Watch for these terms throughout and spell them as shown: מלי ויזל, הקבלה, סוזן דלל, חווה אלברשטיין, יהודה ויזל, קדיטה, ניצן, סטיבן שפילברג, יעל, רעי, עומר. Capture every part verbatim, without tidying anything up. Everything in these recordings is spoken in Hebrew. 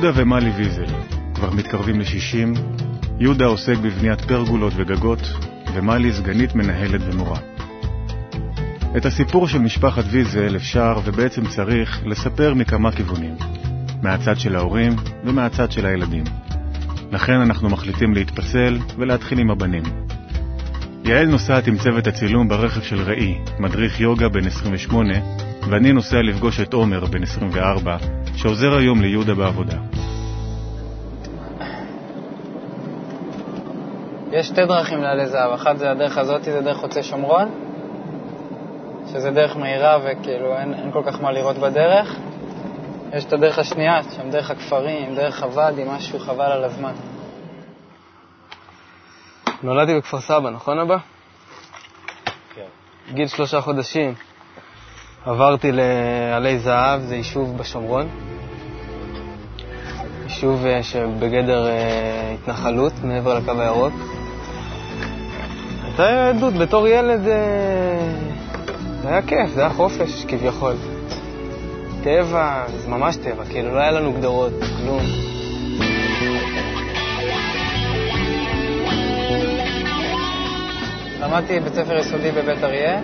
יהודה ומלי ויזל כבר מתקרבים לשישים. יהודה עוסק בבניית פרגולות וגגות, ומלי סגנית מנהלת ומורה. את הסיפור של משפחת ויזל אפשר ובעצם צריך לספר מכמה כיוונים, מהצד של ההורים ומהצד של הילדים. לכן אנחנו מחליטים להתפסל ולהתחיל עם הבנים. יעל נוסעת עם צוות הצילום ברכב של רעי, מדריך יוגה בן עשרים ושמונה, ואני נוסע לפגוש את עומר בן עשרים וארבע, שעוזר היום ליהודה בעבודה. יש שתי דרכים לעלי זהב, אחת זה הדרך הזאת, זה דרך חוצה שומרון, שזה דרך מהירה וכאילו אין, אין כל כך מה לראות בדרך. יש את הדרך השנייה, שם דרך הכפרים, דרך הוואדי, משהו חבל על הזמן. נולדתי בכפר סבא, נכון אבא? כן. גיל שלושה חודשים. עברתי לעלי זהב, זה יישוב בשומרון. יישוב שבגדר התנחלות, מעבר לקו הירוק. הייתה ילדות, בתור ילד זה היה כיף, זה היה חופש כביכול. טבע, זה ממש טבע, כאילו לא היה לנו גדרות, כלום. למדתי בית ספר יסודי בבית אריה,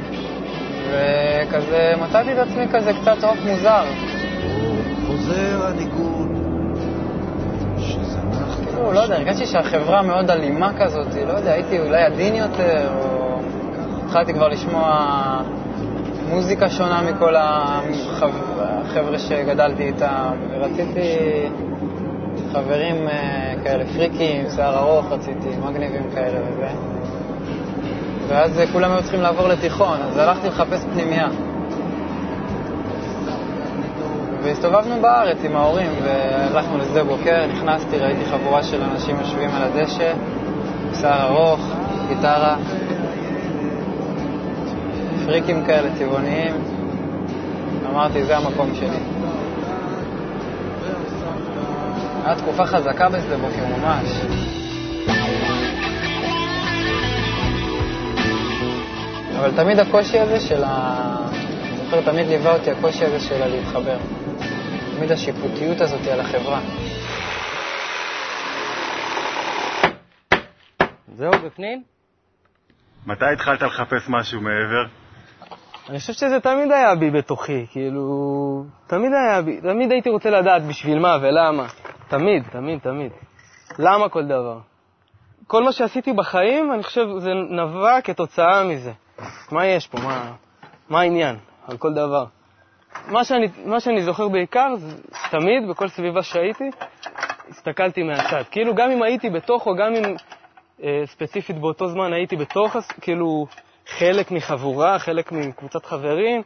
וכזה מצאתי את עצמי כזה קצת רוב מוזר. חוזר הניגון שזנחת. כאילו, לא יודע, הרגשתי שהחברה מאוד אלימה כזאת, לא יודע, הייתי אולי עדין יותר, או התחלתי כבר לשמוע מוזיקה שונה מכל החבר'ה שגדלתי איתם, ורציתי חברים כאלה, פריקים, שיער ארוך רציתי, מגניבים כאלה וזה. ואז כולם היו צריכים לעבור לתיכון, אז הלכתי לחפש פנימיה. והסתובבנו בארץ עם ההורים, והלכנו לשדה בוקר, נכנסתי, ראיתי חבורה של אנשים יושבים על הדשא, שיער ארוך, גיטרה. פריקים כאלה, צבעוניים. אמרתי, זה המקום שלי. היה תקופה חזקה בשדה בוקר, ממש. אבל תמיד הקושי הזה של ה... אני זוכר, תמיד ליווה אותי הקושי הזה של להתחבר. תמיד השיפוטיות הזאת על החברה. זהו, בפנים? מתי התחלת לחפש משהו מעבר? אני חושב שזה תמיד היה בי בתוכי, כאילו, תמיד היה בי, תמיד הייתי רוצה לדעת בשביל מה ולמה. תמיד, תמיד, תמיד. למה כל דבר? כל מה שעשיתי בחיים, אני חושב, זה נבע כתוצאה מזה. מה יש פה? מה, מה העניין? על כל דבר. מה שאני, מה שאני זוכר בעיקר, זה תמיד, בכל סביבה שהייתי, הסתכלתי מהצד. כאילו, גם אם הייתי בתוך, או גם אם ספציפית באותו זמן הייתי בתוך, כאילו, חלק מחבורה, חלק מקבוצת חברים,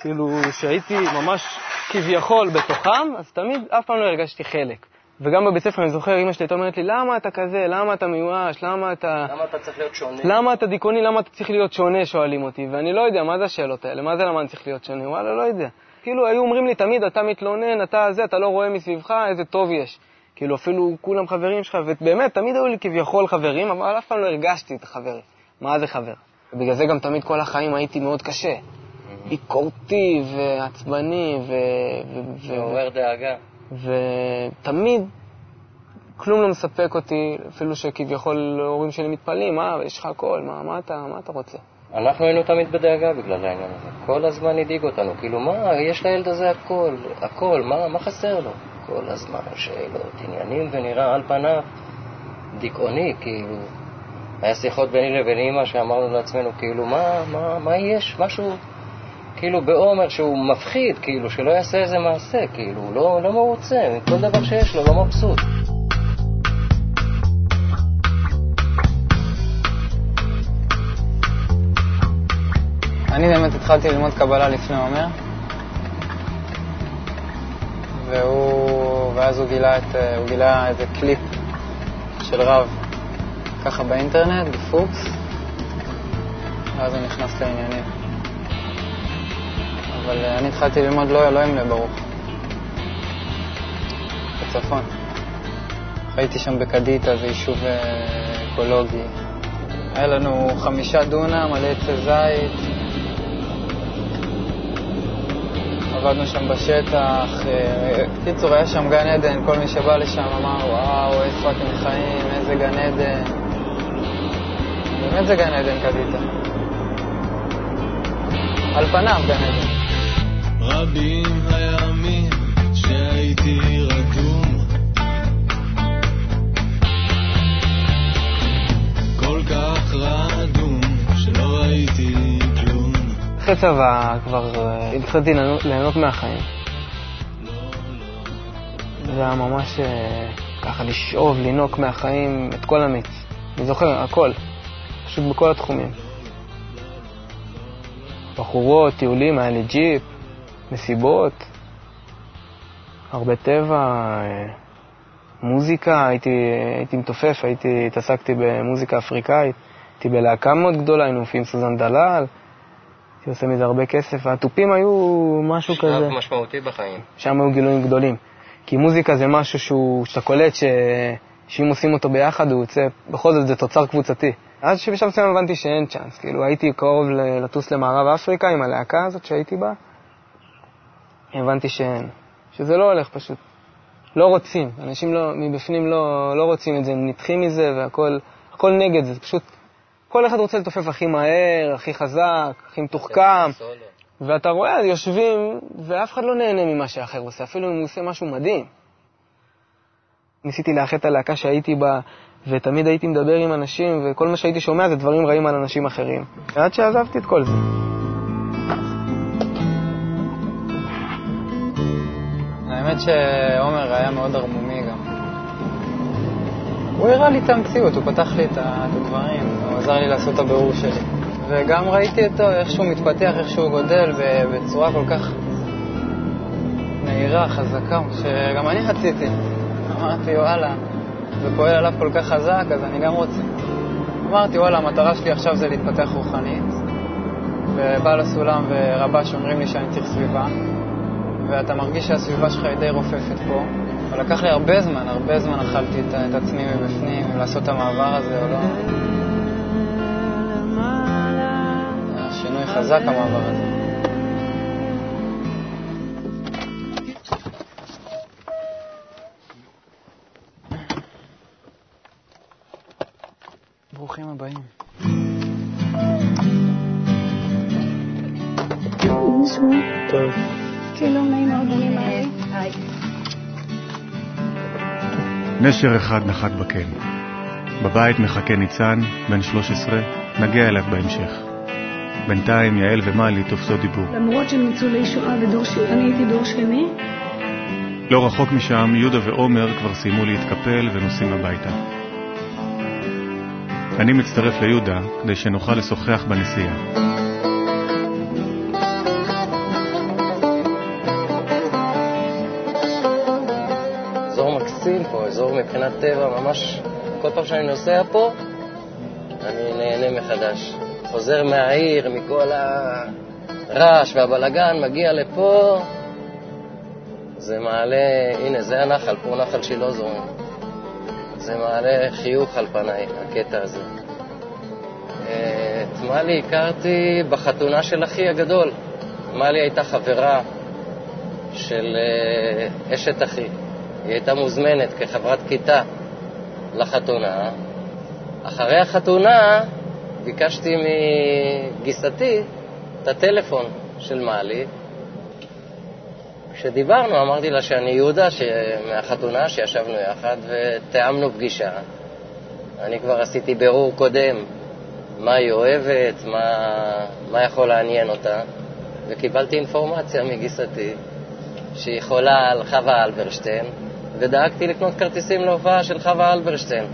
כאילו שהייתי ממש כביכול בתוכם, אז תמיד אף פעם לא הרגשתי חלק. וגם בבית ספר אני זוכר, אמא שלי הייתה אומרת לי, למה אתה כזה? למה אתה מיואש? למה אתה... למה אתה צריך להיות שונה? למה אתה דיכאוני? למה אתה צריך להיות שונה? שואלים אותי, ואני לא יודע, מה זה השאלות האלה? מה זה למה אני צריך להיות שונה? וואלה, לא יודע. כאילו, היו אומרים לי תמיד, אתה מתלונן, אתה זה, אתה לא רואה מסביבך, איזה טוב יש. כאילו, אפילו כולם חברים שלך, ובאמת, תמיד היו לי כביכול חברים, אבל אף פעם לא הרגשתי את החברים. מה זה חבר? ובגלל זה גם תמיד כל החיים הייתי מאוד קשה. ביקורתי ועצבני ו... ועורר דאגה. ותמיד כלום לא מספק אותי, אפילו שכביכול הורים שלי מתפלאים, מה, יש לך הכל, מה, מה אתה, מה אתה רוצה? אנחנו היינו תמיד בדאגה בגלל העניין הזה. כל הזמן הדאיג אותנו, כאילו, מה, יש לילד הזה הכל, הכל, מה, מה חסר לו? כל הזמן שאלות, עניינים, ונראה על פניו דיכאוני, כאילו. היה שיחות ביני לבין אמא שאמרנו לעצמנו, כאילו, מה, מה, מה יש? משהו, כאילו, בעומר שהוא מפחיד, כאילו, שלא יעשה איזה מעשה, כאילו, הוא לא, לא מרוצה, כל דבר שיש לו, לא מבסוט. אני באמת התחלתי ללמוד קבלה לפני עומר, והוא... ואז הוא גילה, את, הוא גילה איזה קליפ של רב ככה באינטרנט, בפוקס, ואז הוא נכנס לעניינים. אבל אני התחלתי ללמוד לא אלוהים לברוך, בצפון. הייתי שם בקדיטה, זה יישוב אקולוגי. היה לנו חמישה דונם, מלא עצי זית. עבדנו שם בשטח, קיצור היה שם גן עדן, כל מי שבא לשם אמר וואו איפה אתם חיים, איזה גן עדן, באמת זה גן עדן קדיטה, על פניו גן עדן. רבים הימים שהייתי רדום, כל כך רדום שלא ראיתי כלום. אחרי צבא כבר התחלתי ליהנות מהחיים, זה היה ממש ככה לשאוב, לינוק מהחיים את כל המיץ, אני זוכר הכל, פשוט בכל התחומים, בחורות, טיולים, היה לי ג'יפ, מסיבות, הרבה טבע, מוזיקה, הייתי, הייתי מתופף, הייתי, התעסקתי במוזיקה אפריקאית, הייתי בלהקה מאוד גדולה, היינו מופיעים סוזן דלל, הייתי עושה מזה הרבה כסף, והטופים היו משהו כזה. שלב משמעותי בחיים. שם היו גילויים גדולים, כי מוזיקה זה משהו שהוא, שאתה קולט ש... שאם עושים אותו ביחד הוא יוצא, בכל זאת זה תוצר קבוצתי. אז שבשם סיים הבנתי שאין צ'אנס, כאילו הייתי קרוב לטוס למערב אפריקה עם הלהקה הזאת שהייתי בה, הבנתי שאין, שזה לא הולך פשוט. לא רוצים, אנשים לא, מבפנים לא, לא רוצים את זה, הם נדחים מזה והכל, הכל נגד זה, פשוט כל אחד רוצה לתופף הכי מהר, הכי חזק, הכי מתוחכם, ואתה רואה, יושבים ואף אחד לא נהנה ממה שאחר עושה, אפילו אם הוא עושה משהו מדהים. ניסיתי לאחד את הלהקה שהייתי בה, ותמיד הייתי מדבר עם אנשים, וכל מה שהייתי שומע זה דברים רעים על אנשים אחרים. עד שעזבתי את כל זה. האמת שעומר היה מאוד הרמומי גם. הוא הראה לי את המציאות, הוא פתח לי את הדברים, הוא עזר לי לעשות את הבירור שלי. וגם ראיתי אותו, איך שהוא מתפתח, איך שהוא גודל, בצורה כל כך מהירה, חזקה, שגם אני חציתי. אמרתי, וואלה, זה פועל עליו כל כך חזק, אז אני גם רוצה. אמרתי, וואלה, המטרה שלי עכשיו זה להתפתח רוחנית. ובעל הסולם ורבה שאומרים לי שאני צריך סביבה. ואתה מרגיש שהסביבה שלך היא די רופפת פה. אבל לקח לי הרבה זמן, הרבה זמן אכלתי את, את עצמי מבפנים, לעשות את המעבר הזה או לא. השינוי חזק המעבר הזה. ברוכים הבאים. טוב. שלום, נעים ארגונים האלה. היי. נשר אחד נחת בקן. בבית מחכה ניצן, בן שלוש עשרה, נגיע אליו בהמשך. בינתיים יעל ומלי תופסות דיבור. למרות שהם ניצולי שואה ודור שני, אני הייתי דור שני. לא רחוק משם, יהודה ועומר כבר סיימו להתקפל ונוסעים הביתה. אני מצטרף ליהודה כדי שנוכל לשוחח בנסיעה. אזור מקסים פה, אזור מבחינת טבע, ממש כל פעם שאני נוסע פה, אני נהנה מחדש. חוזר מהעיר, מכל הרעש והבלגן, מגיע לפה, זה מעלה, הנה זה הנחל, פה נחל שלא זורם. זה מעלה חיוך על פניי, הקטע הזה. את מלי הכרתי בחתונה של אחי הגדול. מלי הייתה חברה של אשת אחי. היא הייתה מוזמנת כחברת כיתה לחתונה. אחרי החתונה ביקשתי מגיסתי את הטלפון של מלי. כשדיברנו, אמרתי לה שאני יהודה מהחתונה שישבנו יחד ותאמנו פגישה. אני כבר עשיתי ברור קודם מה היא אוהבת, מה, מה יכול לעניין אותה, וקיבלתי אינפורמציה מגיסתי שהיא חולה על חווה אלברשטיין, ודאגתי לקנות כרטיסים להופעה של חווה אלברשטיין,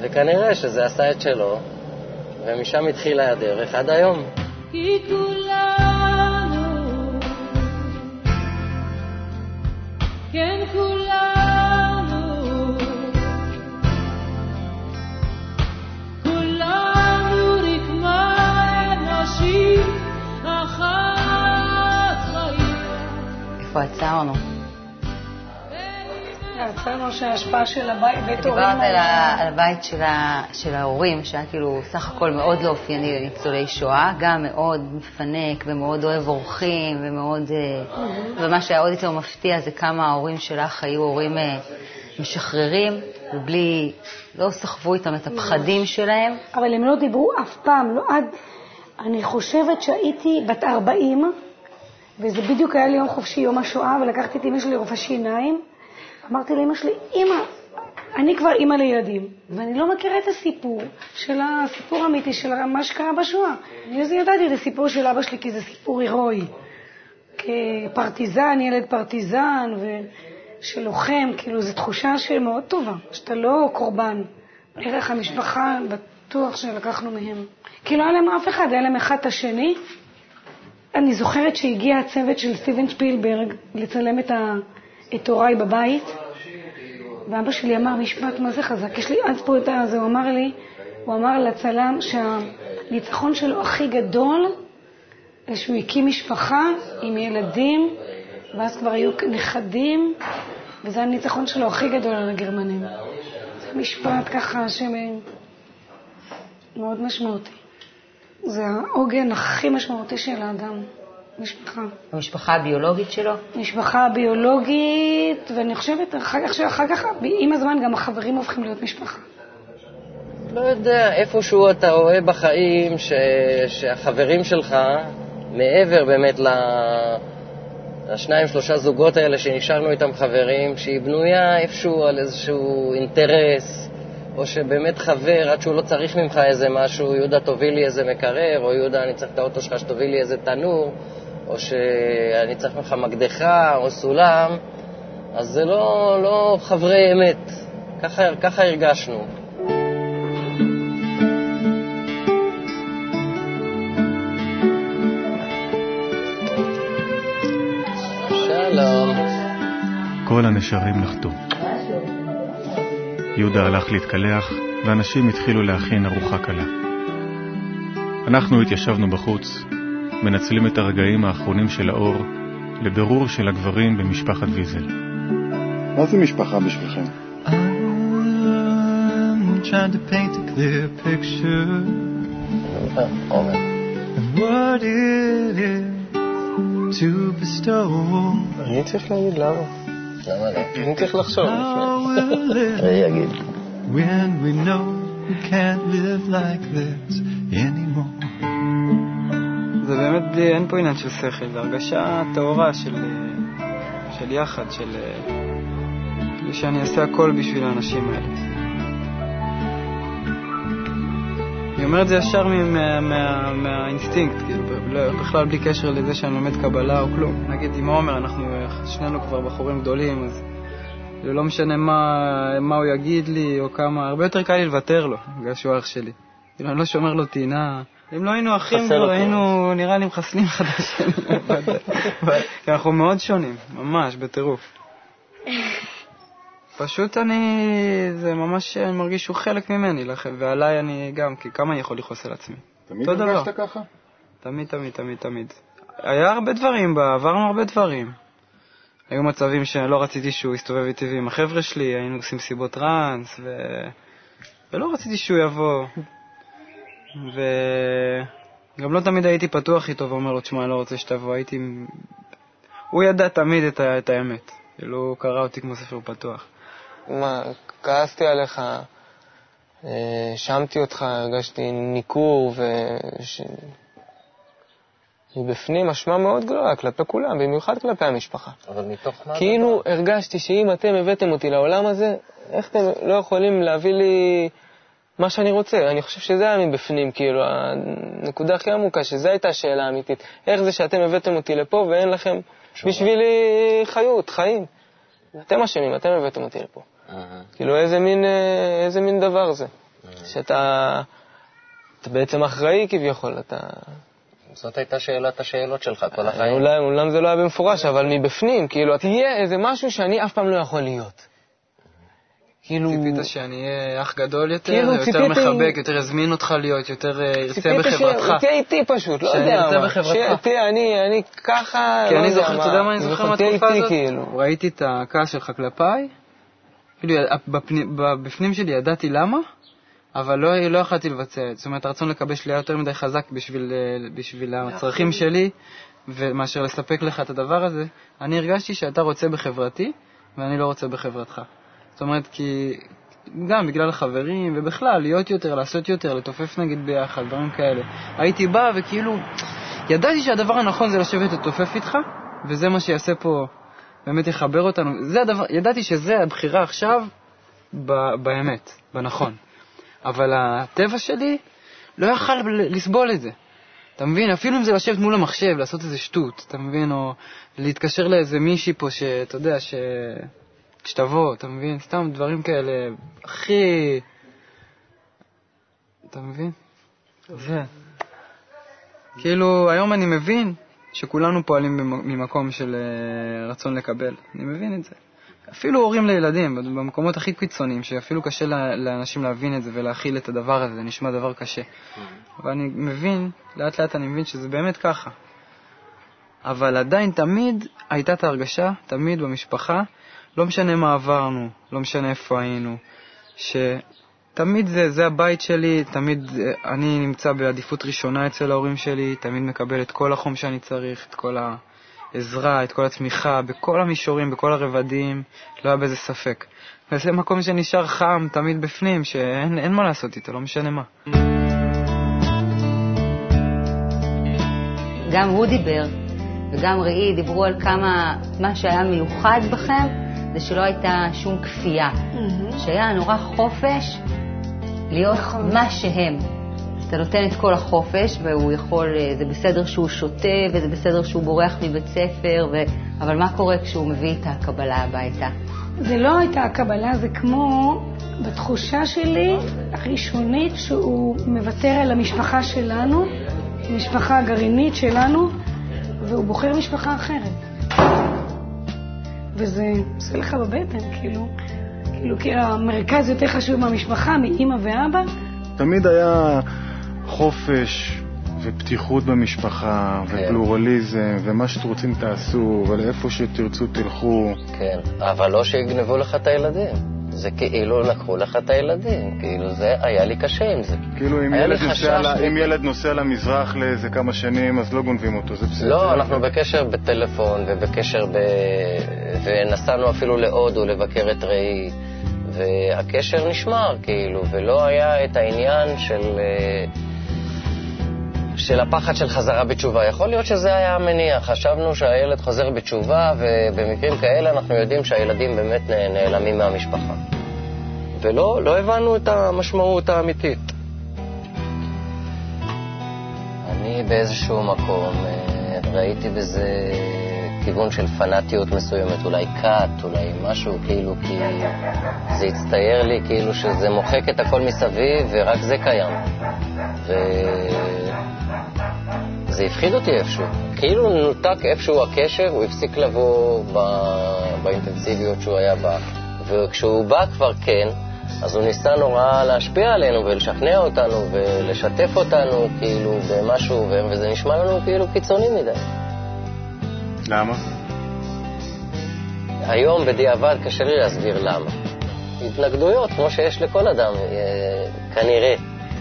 וכנראה שזה עשה את שלו, ומשם התחילה הדרך עד היום. כן כולנו, כולנו רקמה אנושית אחת חיים. איפה עצרנו? אצלנו שההשפעה של הבית, בית הורים... דיברת על הבית של ההורים, שהיה כאילו סך הכל מאוד לא אופייני לניצולי שואה, גם מאוד מפנק ומאוד אוהב אורחים ומאוד... ומה שהיה עוד יותר מפתיע זה כמה ההורים שלך היו הורים משחררים ובלי... לא סחבו איתם את הפחדים שלהם. אבל הם לא דיברו אף פעם, לא עד... אני חושבת שהייתי בת ארבעים, וזה בדיוק היה לי יום חופשי, יום השואה, ולקחתי את אמא שלי רופא שיניים, אמרתי לאמא שלי, אמא, אני כבר אמא לילדים, ואני לא מכירה את הסיפור של הסיפור האמיתי של מה שקרה בשואה. אני ידעתי את הסיפור של אבא שלי, כי זה סיפור הירואי. כפרטיזן, ילד פרטיזן, ושלוחם, כאילו, זו תחושה שמאוד טובה, שאתה לא קורבן. ערך המשפחה, בטוח שלקחנו מהם. כאילו, היה להם אף אחד, היה להם אחד את השני. אני זוכרת שהגיע הצוות של סטיבן שפילברג לצלם את ה... את הוריי בבית, ואבא שלי אמר משפט מה זה חזק, יש לי עד פה את הזה, הוא אמר לי, הוא אמר לצלם שהניצחון שלו הכי גדול, שהוא הקים משפחה עם ילדים, ואז כבר היו נכדים, וזה הניצחון שלו הכי גדול על הגרמנים. זה משפט ככה שמאוד משמעותי. זה העוגן הכי משמעותי של האדם. משפחה. המשפחה הביולוגית שלו? משפחה הביולוגית, ואני חושבת, אחר כך, אחר כך, עם הזמן גם החברים הופכים להיות משפחה. לא יודע, איפשהו אתה רואה בחיים ש... שהחברים שלך, מעבר באמת לשניים, שלושה זוגות האלה שנשארנו איתם חברים, שהיא בנויה איפשהו על איזשהו אינטרס, או שבאמת חבר, עד שהוא לא צריך ממך איזה משהו, יהודה תוביל לי איזה מקרר, או יהודה אני צריך את האוטו שלך שתוביל לי איזה תנור, או שאני צריך ממך מקדחה או סולם, אז זה לא, לא חברי אמת. ככה, ככה הרגשנו. שלום. כל הנשרים נחתו. יהודה הלך להתקלח, ואנשים התחילו להכין ארוחה קלה. אנחנו התיישבנו בחוץ, מנצלים את הרגעים האחרונים של האור לבירור של הגברים במשפחת ויזל. מה זה משפחה בשבילכם? I'm trying to paint a clear picture of what it is to bestow. אני צריך להגיד למה. למה לא? אני צריך לחשוב לפני. אני אגיד. When we know we can't live like this anymore. זה באמת בלי, אין פה עניין של שכל, זה הרגשה טהורה של, של יחד, של, שאני אעשה הכל בשביל האנשים האלה. אני אומר את זה ישר מה, מה, מהאינסטינקט, בכלל בלי קשר לזה שאני לומד קבלה או כלום. נגיד עם עומר, אנחנו שנינו כבר בחורים גדולים, אז זה לא משנה מה, מה הוא יגיד לי או כמה, הרבה יותר קל לי לוותר לו, בגלל שהוא אח שלי. אני לא שומר לו טעינה. אם לא היינו אחים, לא היינו נראה לי מחסנים חדשים. כי אנחנו מאוד שונים, ממש, בטירוף. פשוט אני, זה ממש, אני מרגיש שהוא חלק ממני, ועליי אני גם, כי כמה אני יכול לחוס על עצמי. תמיד הרגשת ככה? תמיד, תמיד, תמיד, תמיד. היה הרבה דברים, עברנו הרבה דברים. היו מצבים שלא רציתי שהוא יסתובב איתי עם החבר'ה שלי, היינו עושים סיבות טרנס, ו... ולא רציתי שהוא יבוא. וגם לא תמיד הייתי פתוח איתו ואומר לו, תשמע, אני לא רוצה שתבוא, הייתי... הוא ידע תמיד את, ה... את האמת, הוא קרא אותי כמו ספר פתוח. מה, כעסתי עליך, שמתי אותך, הרגשתי ניכור ובפנים אשמה מאוד גדולה כלפי כולם, במיוחד כלפי המשפחה. אבל מתוך מה? כאילו הרגשתי שאם אתם הבאתם אותי לעולם הזה, איך אתם לא יכולים להביא לי מה שאני רוצה? אני חושב שזה היה מבפנים, כאילו, הנקודה הכי עמוקה, שזו הייתה השאלה האמיתית. איך זה שאתם הבאתם אותי לפה ואין לכם בשבילי חיות, חיים? אתם אשמים, אתם הבאתם אותי לפה. כאילו, איזה מין, איזה מין דבר זה? שאתה, אתה בעצם אחראי כביכול, אתה... זאת הייתה שאלת השאלות שלך כל החיים. אולי, אולי זה לא היה במפורש, אבל מבפנים, כאילו, תהיה איזה משהו שאני אף פעם לא יכול להיות. כאילו... ציפית שאני אהיה אח גדול יותר, כאילו, יותר ציפית... מחבק, יותר הזמין אותך להיות, יותר ירצה בחברתך. ש... תהיה איתי פשוט, לא יודע מה. תהיה, אני, אני ככה... כי לא אני זוכר, אתה יודע מה אני זוכר מהתקופה הזאת? כאילו. ראיתי את הכעס שלך כלפיי, כאילו, בפנים שלי ידעתי למה, אבל לא, לא יכלתי לבצע את. זאת אומרת, הרצון לקבש לי היה יותר מדי חזק בשביל, בשביל הצרכים שלי, ומאשר לספק לך את הדבר הזה. אני הרגשתי שאתה רוצה בחברתי, ואני לא רוצה בחברתך. זאת אומרת, כי גם בגלל החברים, ובכלל, להיות יותר, לעשות יותר, לתופף נגיד ביחד, דברים כאלה. הייתי בא וכאילו, ידעתי שהדבר הנכון זה לשבת לתופף איתך, וזה מה שיעשה פה, באמת יחבר אותנו. זה הדבר, ידעתי שזה הבחירה עכשיו, ב- באמת, בנכון. אבל הטבע שלי לא יכל לסבול את זה. אתה מבין? אפילו אם זה לשבת מול המחשב, לעשות איזה שטות, אתה מבין? או להתקשר לאיזה מישהי פה שאתה יודע, ש... שתבוא, אתה מבין? סתם דברים כאלה, הכי... אתה מבין? זה. כאילו, היום אני מבין שכולנו פועלים ממקום של רצון לקבל. אני מבין את זה. אפילו הורים לילדים, במקומות הכי קיצוניים, שאפילו קשה לאנשים להבין את זה ולהכיל את הדבר הזה, זה נשמע דבר קשה. אבל אני מבין, לאט לאט אני מבין שזה באמת ככה. אבל עדיין תמיד הייתה את ההרגשה, תמיד במשפחה, לא משנה מה עברנו, לא משנה איפה היינו, שתמיד זה, זה הבית שלי, תמיד אני נמצא בעדיפות ראשונה אצל ההורים שלי, תמיד מקבל את כל החום שאני צריך, את כל ה... עזרה, את כל התמיכה, בכל המישורים, בכל הרבדים, לא היה באיזה ספק. וזה מקום שנשאר חם, תמיד בפנים, שאין אין מה לעשות איתו, לא משנה מה. גם הוא דיבר, וגם רעי דיברו על כמה, מה שהיה מיוחד בכם, זה שלא הייתה שום כפייה. Mm-hmm. שהיה נורא חופש להיות מה שהם. אתה נותן את כל החופש, והוא יכול, זה בסדר שהוא שותה, וזה בסדר שהוא בורח מבית ספר, ו... אבל מה קורה כשהוא מביא את הקבלה הביתה? זה לא הייתה הקבלה, זה כמו בתחושה שלי הראשונית שהוא מוותר על המשפחה שלנו, המשפחה הגרעינית שלנו, והוא בוחר משפחה אחרת. וזה עושה לך בבטן, כאילו, כאילו, כי המרכז יותר חשוב מהמשפחה, מאמא ואבא. תמיד היה... חופש ופתיחות במשפחה ופלורליזם ומה שתרוצים תעשו ולאיפה שתרצו תלכו. כן, אבל לא שיגנבו לך את הילדים. זה כאילו לקחו לך את הילדים. כאילו זה היה לי קשה עם זה. כאילו אם ילד נוסע למזרח לאיזה כמה שנים אז לא גונבים אותו. לא, אנחנו בקשר בטלפון ובקשר ב... ונסענו אפילו להודו לבקר את רעי. והקשר נשמר כאילו ולא היה את העניין של... של הפחד של חזרה בתשובה. יכול להיות שזה היה המניע. חשבנו שהילד חוזר בתשובה, ובמקרים כאלה אנחנו יודעים שהילדים באמת נעלמים מהמשפחה. ולא, לא הבנו את המשמעות האמיתית. אני באיזשהו מקום ראיתי בזה כיוון של פנאטיות מסוימת, אולי קאט, אולי משהו, כאילו, כי זה הצטייר לי, כאילו שזה מוחק את הכל מסביב, ורק זה קיים. ו... זה הפחיד אותי איפשהו. כאילו נותק איפשהו הקשר, הוא הפסיק לבוא ב... באינטנסיביות שהוא היה בא. וכשהוא בא כבר כן, אז הוא ניסה נורא להשפיע עלינו ולשכנע אותנו ולשתף אותנו כאילו במשהו, וזה נשמע לנו כאילו קיצוני מדי. למה? היום בדיעבד קשה לי להסביר למה. התנגדויות כמו שיש לכל אדם, כנראה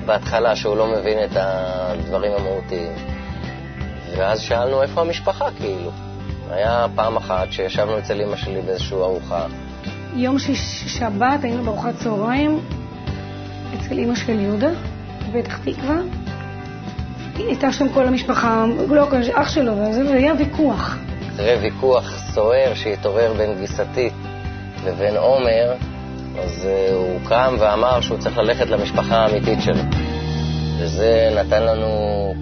בהתחלה שהוא לא מבין את הדברים המהותיים. ואז שאלנו איפה המשפחה, כאילו. היה פעם אחת שישבנו אצל אמא שלי באיזושהי ארוחה. יום שבת היינו בארוחת צהריים אצל אמא של יהודה, בפתח תקווה. הייתה שם כל המשפחה, לא, אח שלו, וזה היה ויכוח. אחרי ויכוח סוער שהתעורר בין גיסתי לבין עומר, אז הוא קם ואמר שהוא צריך ללכת למשפחה האמיתית שלו. וזה נתן לנו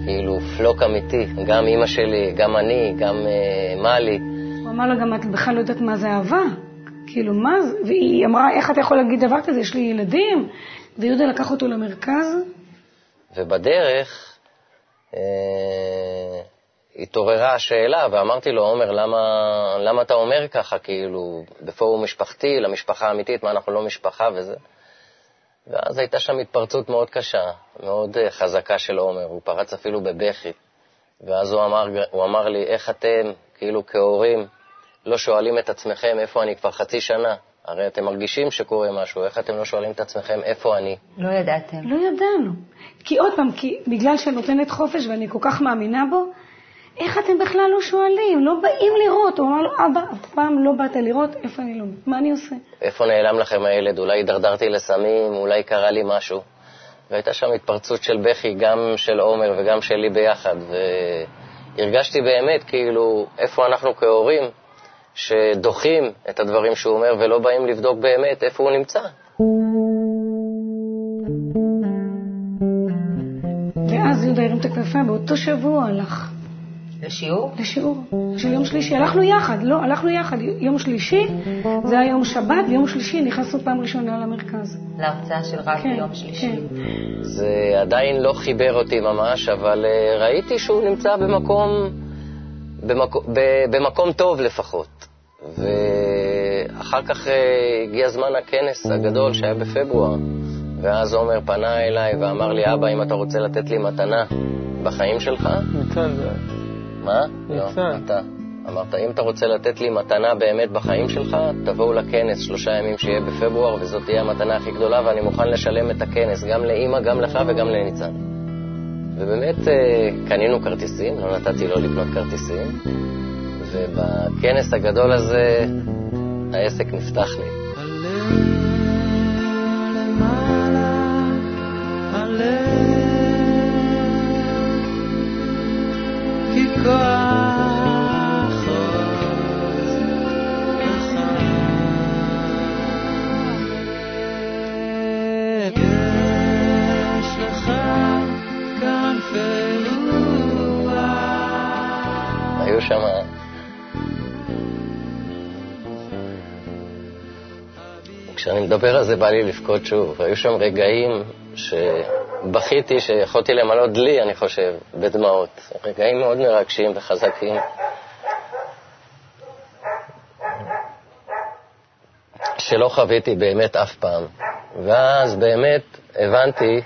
כאילו פלוק אמיתי, גם אמא שלי, גם אני, גם uh, מלי. הוא אמר לה גם, את בכלל לא יודעת מה זה אהבה, כאילו מה זה? והיא אמרה, איך אתה יכול להגיד דבר כזה, יש לי ילדים? ויהודה לקח אותו למרכז. ובדרך אה, התעוררה השאלה, ואמרתי לו, עומר, למה, למה אתה אומר ככה, כאילו, בפורום משפחתי, למשפחה האמיתית, מה אנחנו לא משפחה וזה? ואז הייתה שם התפרצות מאוד קשה, מאוד חזקה של עומר, הוא פרץ אפילו בבכי. ואז הוא אמר, הוא אמר לי, איך אתם, כאילו כהורים, לא שואלים את עצמכם איפה אני כבר חצי שנה? הרי אתם מרגישים שקורה משהו, איך אתם לא שואלים את עצמכם איפה אני? לא ידעתם. לא ידענו. כי עוד פעם, כי בגלל שנותנת חופש ואני כל כך מאמינה בו, איך אתם בכלל לא שואלים? לא באים לראות. הוא אמר לו, אבא, אף פעם לא באת לראות, איפה אני לא... מה אני עושה? איפה נעלם לכם הילד? אולי הידרדרתי לסמים, אולי קרה לי משהו. והייתה שם התפרצות של בכי, גם של עומר וגם שלי ביחד. והרגשתי באמת, כאילו, איפה אנחנו כהורים שדוחים את הדברים שהוא אומר ולא באים לבדוק באמת איפה הוא נמצא. ואז יהודה הרים את הכפפה, באותו שבוע הלך. לשיעור? לשיעור, של יום שלישי. הלכנו יחד, לא, הלכנו יחד. יום שלישי, זה היה יום שבת, ויום שלישי נכנסנו פעם ראשונה למרכז. להרצאה של רב ביום שלישי. זה עדיין לא חיבר אותי ממש, אבל ראיתי שהוא נמצא במקום, במקום טוב לפחות. ואחר כך הגיע זמן הכנס הגדול שהיה בפברואר, ואז עומר פנה אליי ואמר לי, אבא, אם אתה רוצה לתת לי מתנה בחיים שלך? ניצן זה. מה? לא, אתה אמרת, אם אתה רוצה לתת לי מתנה באמת בחיים שלך, תבואו לכנס שלושה ימים שיהיה בפברואר, וזאת תהיה המתנה הכי גדולה, ואני מוכן לשלם את הכנס, גם לאמא, גם לך וגם לניצן. ובאמת קנינו כרטיסים, לא נתתי לו לקנות כרטיסים, ובכנס הגדול הזה העסק נפתח לי. היו שם כשאני מדבר על זה בא לי לבכות שוב. היו שם רגעים ש... בכיתי שיכולתי למלא דלי, אני חושב, בדמעות. רגעים מאוד מרגשים וחזקים. שלא חוויתי באמת אף פעם. ואז באמת הבנתי,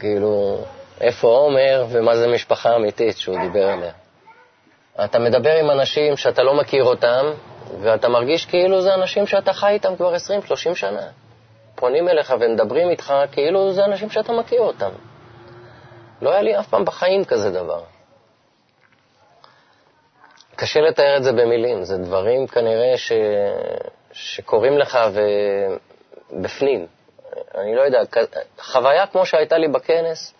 כאילו, איפה עומר ומה זה משפחה אמיתית שהוא דיבר עליה. אתה מדבר עם אנשים שאתה לא מכיר אותם, ואתה מרגיש כאילו זה אנשים שאתה חי איתם כבר עשרים שלושים שנה. פונים אליך ומדברים איתך כאילו זה אנשים שאתה מכיר אותם. לא היה לי אף פעם בחיים כזה דבר. קשה לתאר את זה במילים, זה דברים כנראה ש... שקוראים לך ובפנים. אני לא יודע, חוויה כמו שהייתה לי בכנס,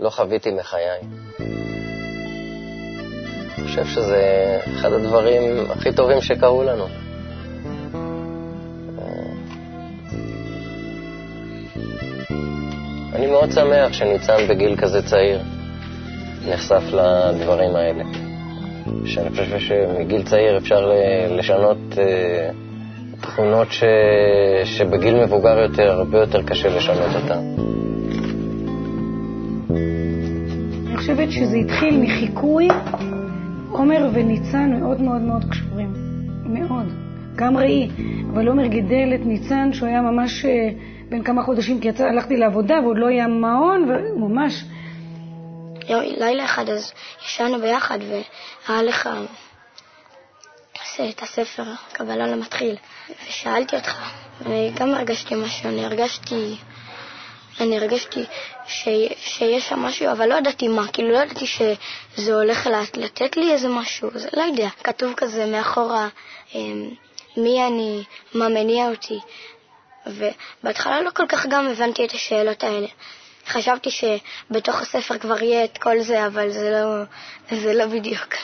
לא חוויתי מחיי. אני חושב שזה אחד הדברים הכי טובים שקרו לנו. אני מאוד שמח שניצן בגיל כזה צעיר נחשף לדברים האלה. שאני חושב שמגיל צעיר אפשר לשנות תכונות ש... שבגיל מבוגר יותר, הרבה יותר קשה לשנות אותה. אני חושבת שזה התחיל מחיקוי. עומר וניצן מאוד מאוד מאוד קשורים. מאוד. גם רעי. אבל עומר גידל את ניצן שהוא היה ממש... בין כמה חודשים, כי יצא, הלכתי לעבודה ועוד לא היה מעון, וממש. לילה אחד אז ישנו ביחד, והיה לך את הספר קבלה למתחיל, ושאלתי אותך, וגם הרגשתי משהו, אני הרגשתי, אני הרגשתי ש, שיש שם משהו, אבל לא ידעתי מה, כאילו לא ידעתי שזה הולך לתת לי איזה משהו, זה לא יודע. כתוב כזה מאחורה, מי אני, מה מניע אותי, ובהתחלה לא כל כך גם הבנתי את השאלות האלה. חשבתי שבתוך הספר כבר יהיה את כל זה, אבל זה לא, זה לא בדיוק.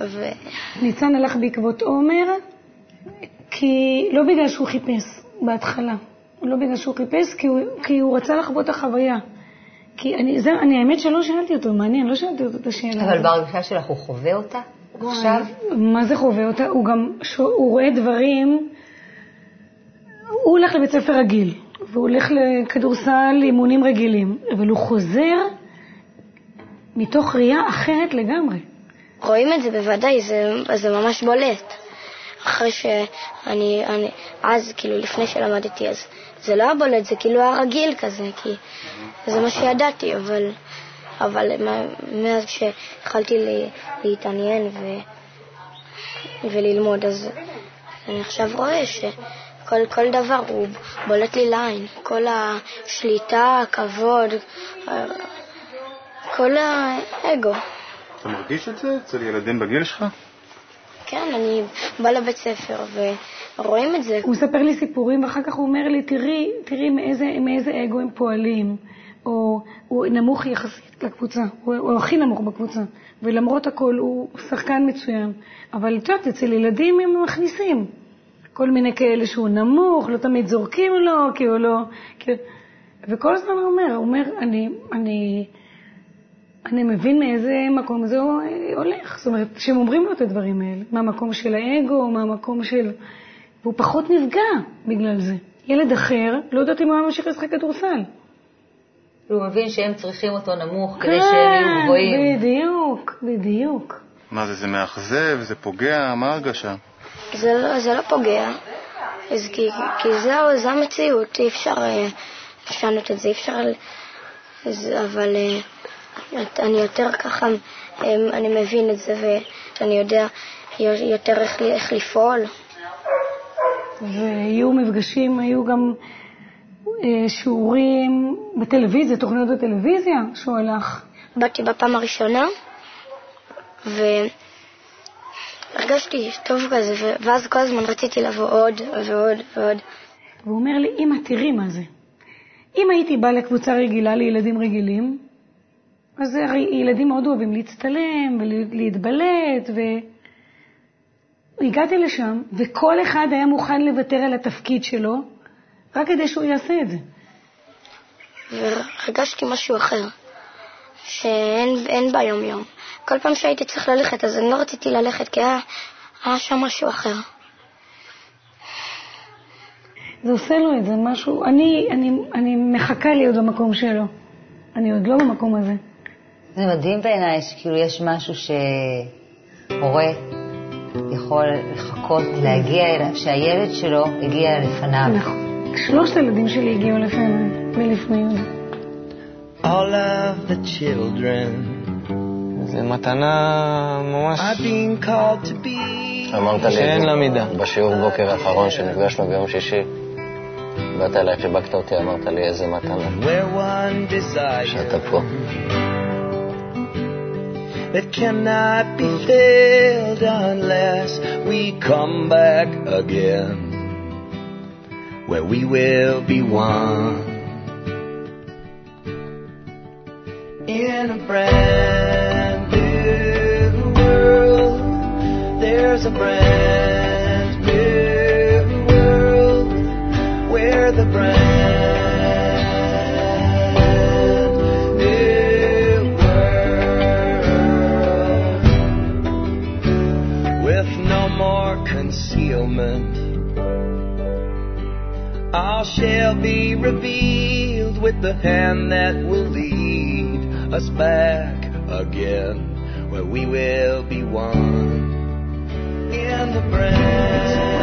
ו... ניצן הלך בעקבות עומר, כי לא בגלל שהוא חיפש בהתחלה. לא בגלל שהוא חיפש, כי הוא, כי הוא רצה לחוות החוויה. כי אני, זה, אני האמת שלא שאלתי אותו, מעניין, לא שאלתי אותו את השאלה. אבל בהרגשה שלך הוא חווה אותה עכשיו? מה זה חווה אותה? הוא גם, הוא רואה דברים... הוא הולך לבית ספר רגיל, והוא הולך לכדורסל אימונים רגילים, אבל הוא חוזר מתוך ראייה אחרת לגמרי. רואים את זה בוודאי, זה, זה ממש בולט. אחרי שאני, אני, אז, כאילו, לפני שלמדתי, אז זה לא הבולט, זה כאילו הרגיל כזה, כי זה מה שידעתי, אבל, אבל מאז כשהתחלתי להתעניין ו, וללמוד, אז... אני עכשיו רואה שכל כל דבר הוא בולט לי לעין. כל השליטה, הכבוד, כל האגו. אתה מרגיש את זה אצל ילדים בגיל שלך? כן, אני בא לבית ספר ורואים את זה. הוא מספר לי סיפורים ואחר כך הוא אומר לי, תראי, תראי מאיזה, מאיזה אגו הם פועלים. או, הוא נמוך יחסית לקבוצה, הוא, הוא הכי נמוך בקבוצה, ולמרות הכל הוא שחקן מצוין. אבל תראות, אצל ילדים הם מכניסים כל מיני כאלה שהוא נמוך, לא תמיד זורקים לו, כי הוא לא... כי... וכל הזמן הוא אומר, הוא אומר, אני, אני, אני מבין מאיזה מקום זה הולך. זאת אומרת, שהם אומרים לו את הדברים האלה, מה המקום של האגו, מה המקום של... והוא פחות נפגע בגלל זה. ילד אחר, לא יודעת אם הוא ממשיך לשחק כדורסל. הוא מבין שהם צריכים אותו נמוך כדי שהם יהיו גבוהים. בדיוק, בדיוק. מה זה, זה מאכזב, זה פוגע, מה הרגשה? זה לא, זה לא פוגע, כי, כי זה, זה המציאות, אי אפשר לשנות את זה, אי אפשר, אבל אני יותר ככה, אני מבין את זה ואני יודע יותר איך, איך לפעול. והיו מפגשים, היו גם... שיעורים בטלוויזיה, תוכניות בטלוויזיה, שהוא הלך. באתי בפעם הראשונה, והרגשתי טוב כזה, ואז כל הזמן רציתי לבוא עוד ועוד ועוד. והוא אומר לי, אמא, תראי מה זה. אם הייתי באה לקבוצה רגילה לילדים רגילים, אז ילדים מאוד אוהבים להצטלם ולהתבלט, והגעתי לשם, וכל אחד היה מוכן לוותר על התפקיד שלו, רק כדי שהוא יעשה את זה. ורגשתי משהו אחר, שאין ביום יום. כל פעם שהייתי צריך ללכת, אז אני לא רציתי ללכת, כי היה, היה שם משהו אחר. זה עושה לו את זה, משהו... אני, אני, אני מחכה להיות במקום שלו. אני עוד לא במקום הזה. זה מדהים בעיניי, שכאילו יש משהו שהורה יכול לחכות להגיע אליו, שהילד שלו הגיע לפניו. נכון. שלושת הילדים שלי הגיעו לפני, מלפני יהודה. All of the children. זה מתנה ממש... אמרת לי שאין לה מידה. בשיעור בוקר האחרון שנפגשנו ביום שישי, באת אליי, חיבקת אותי, אמרת לי איזה מתנה. שאתה פה. That cannot be filled unless we come back again. Where we will be one in a brand new world. There's a brand new world where the brand new world with no more concealment all shall be revealed with the hand that will lead us back again where we will be one in the brand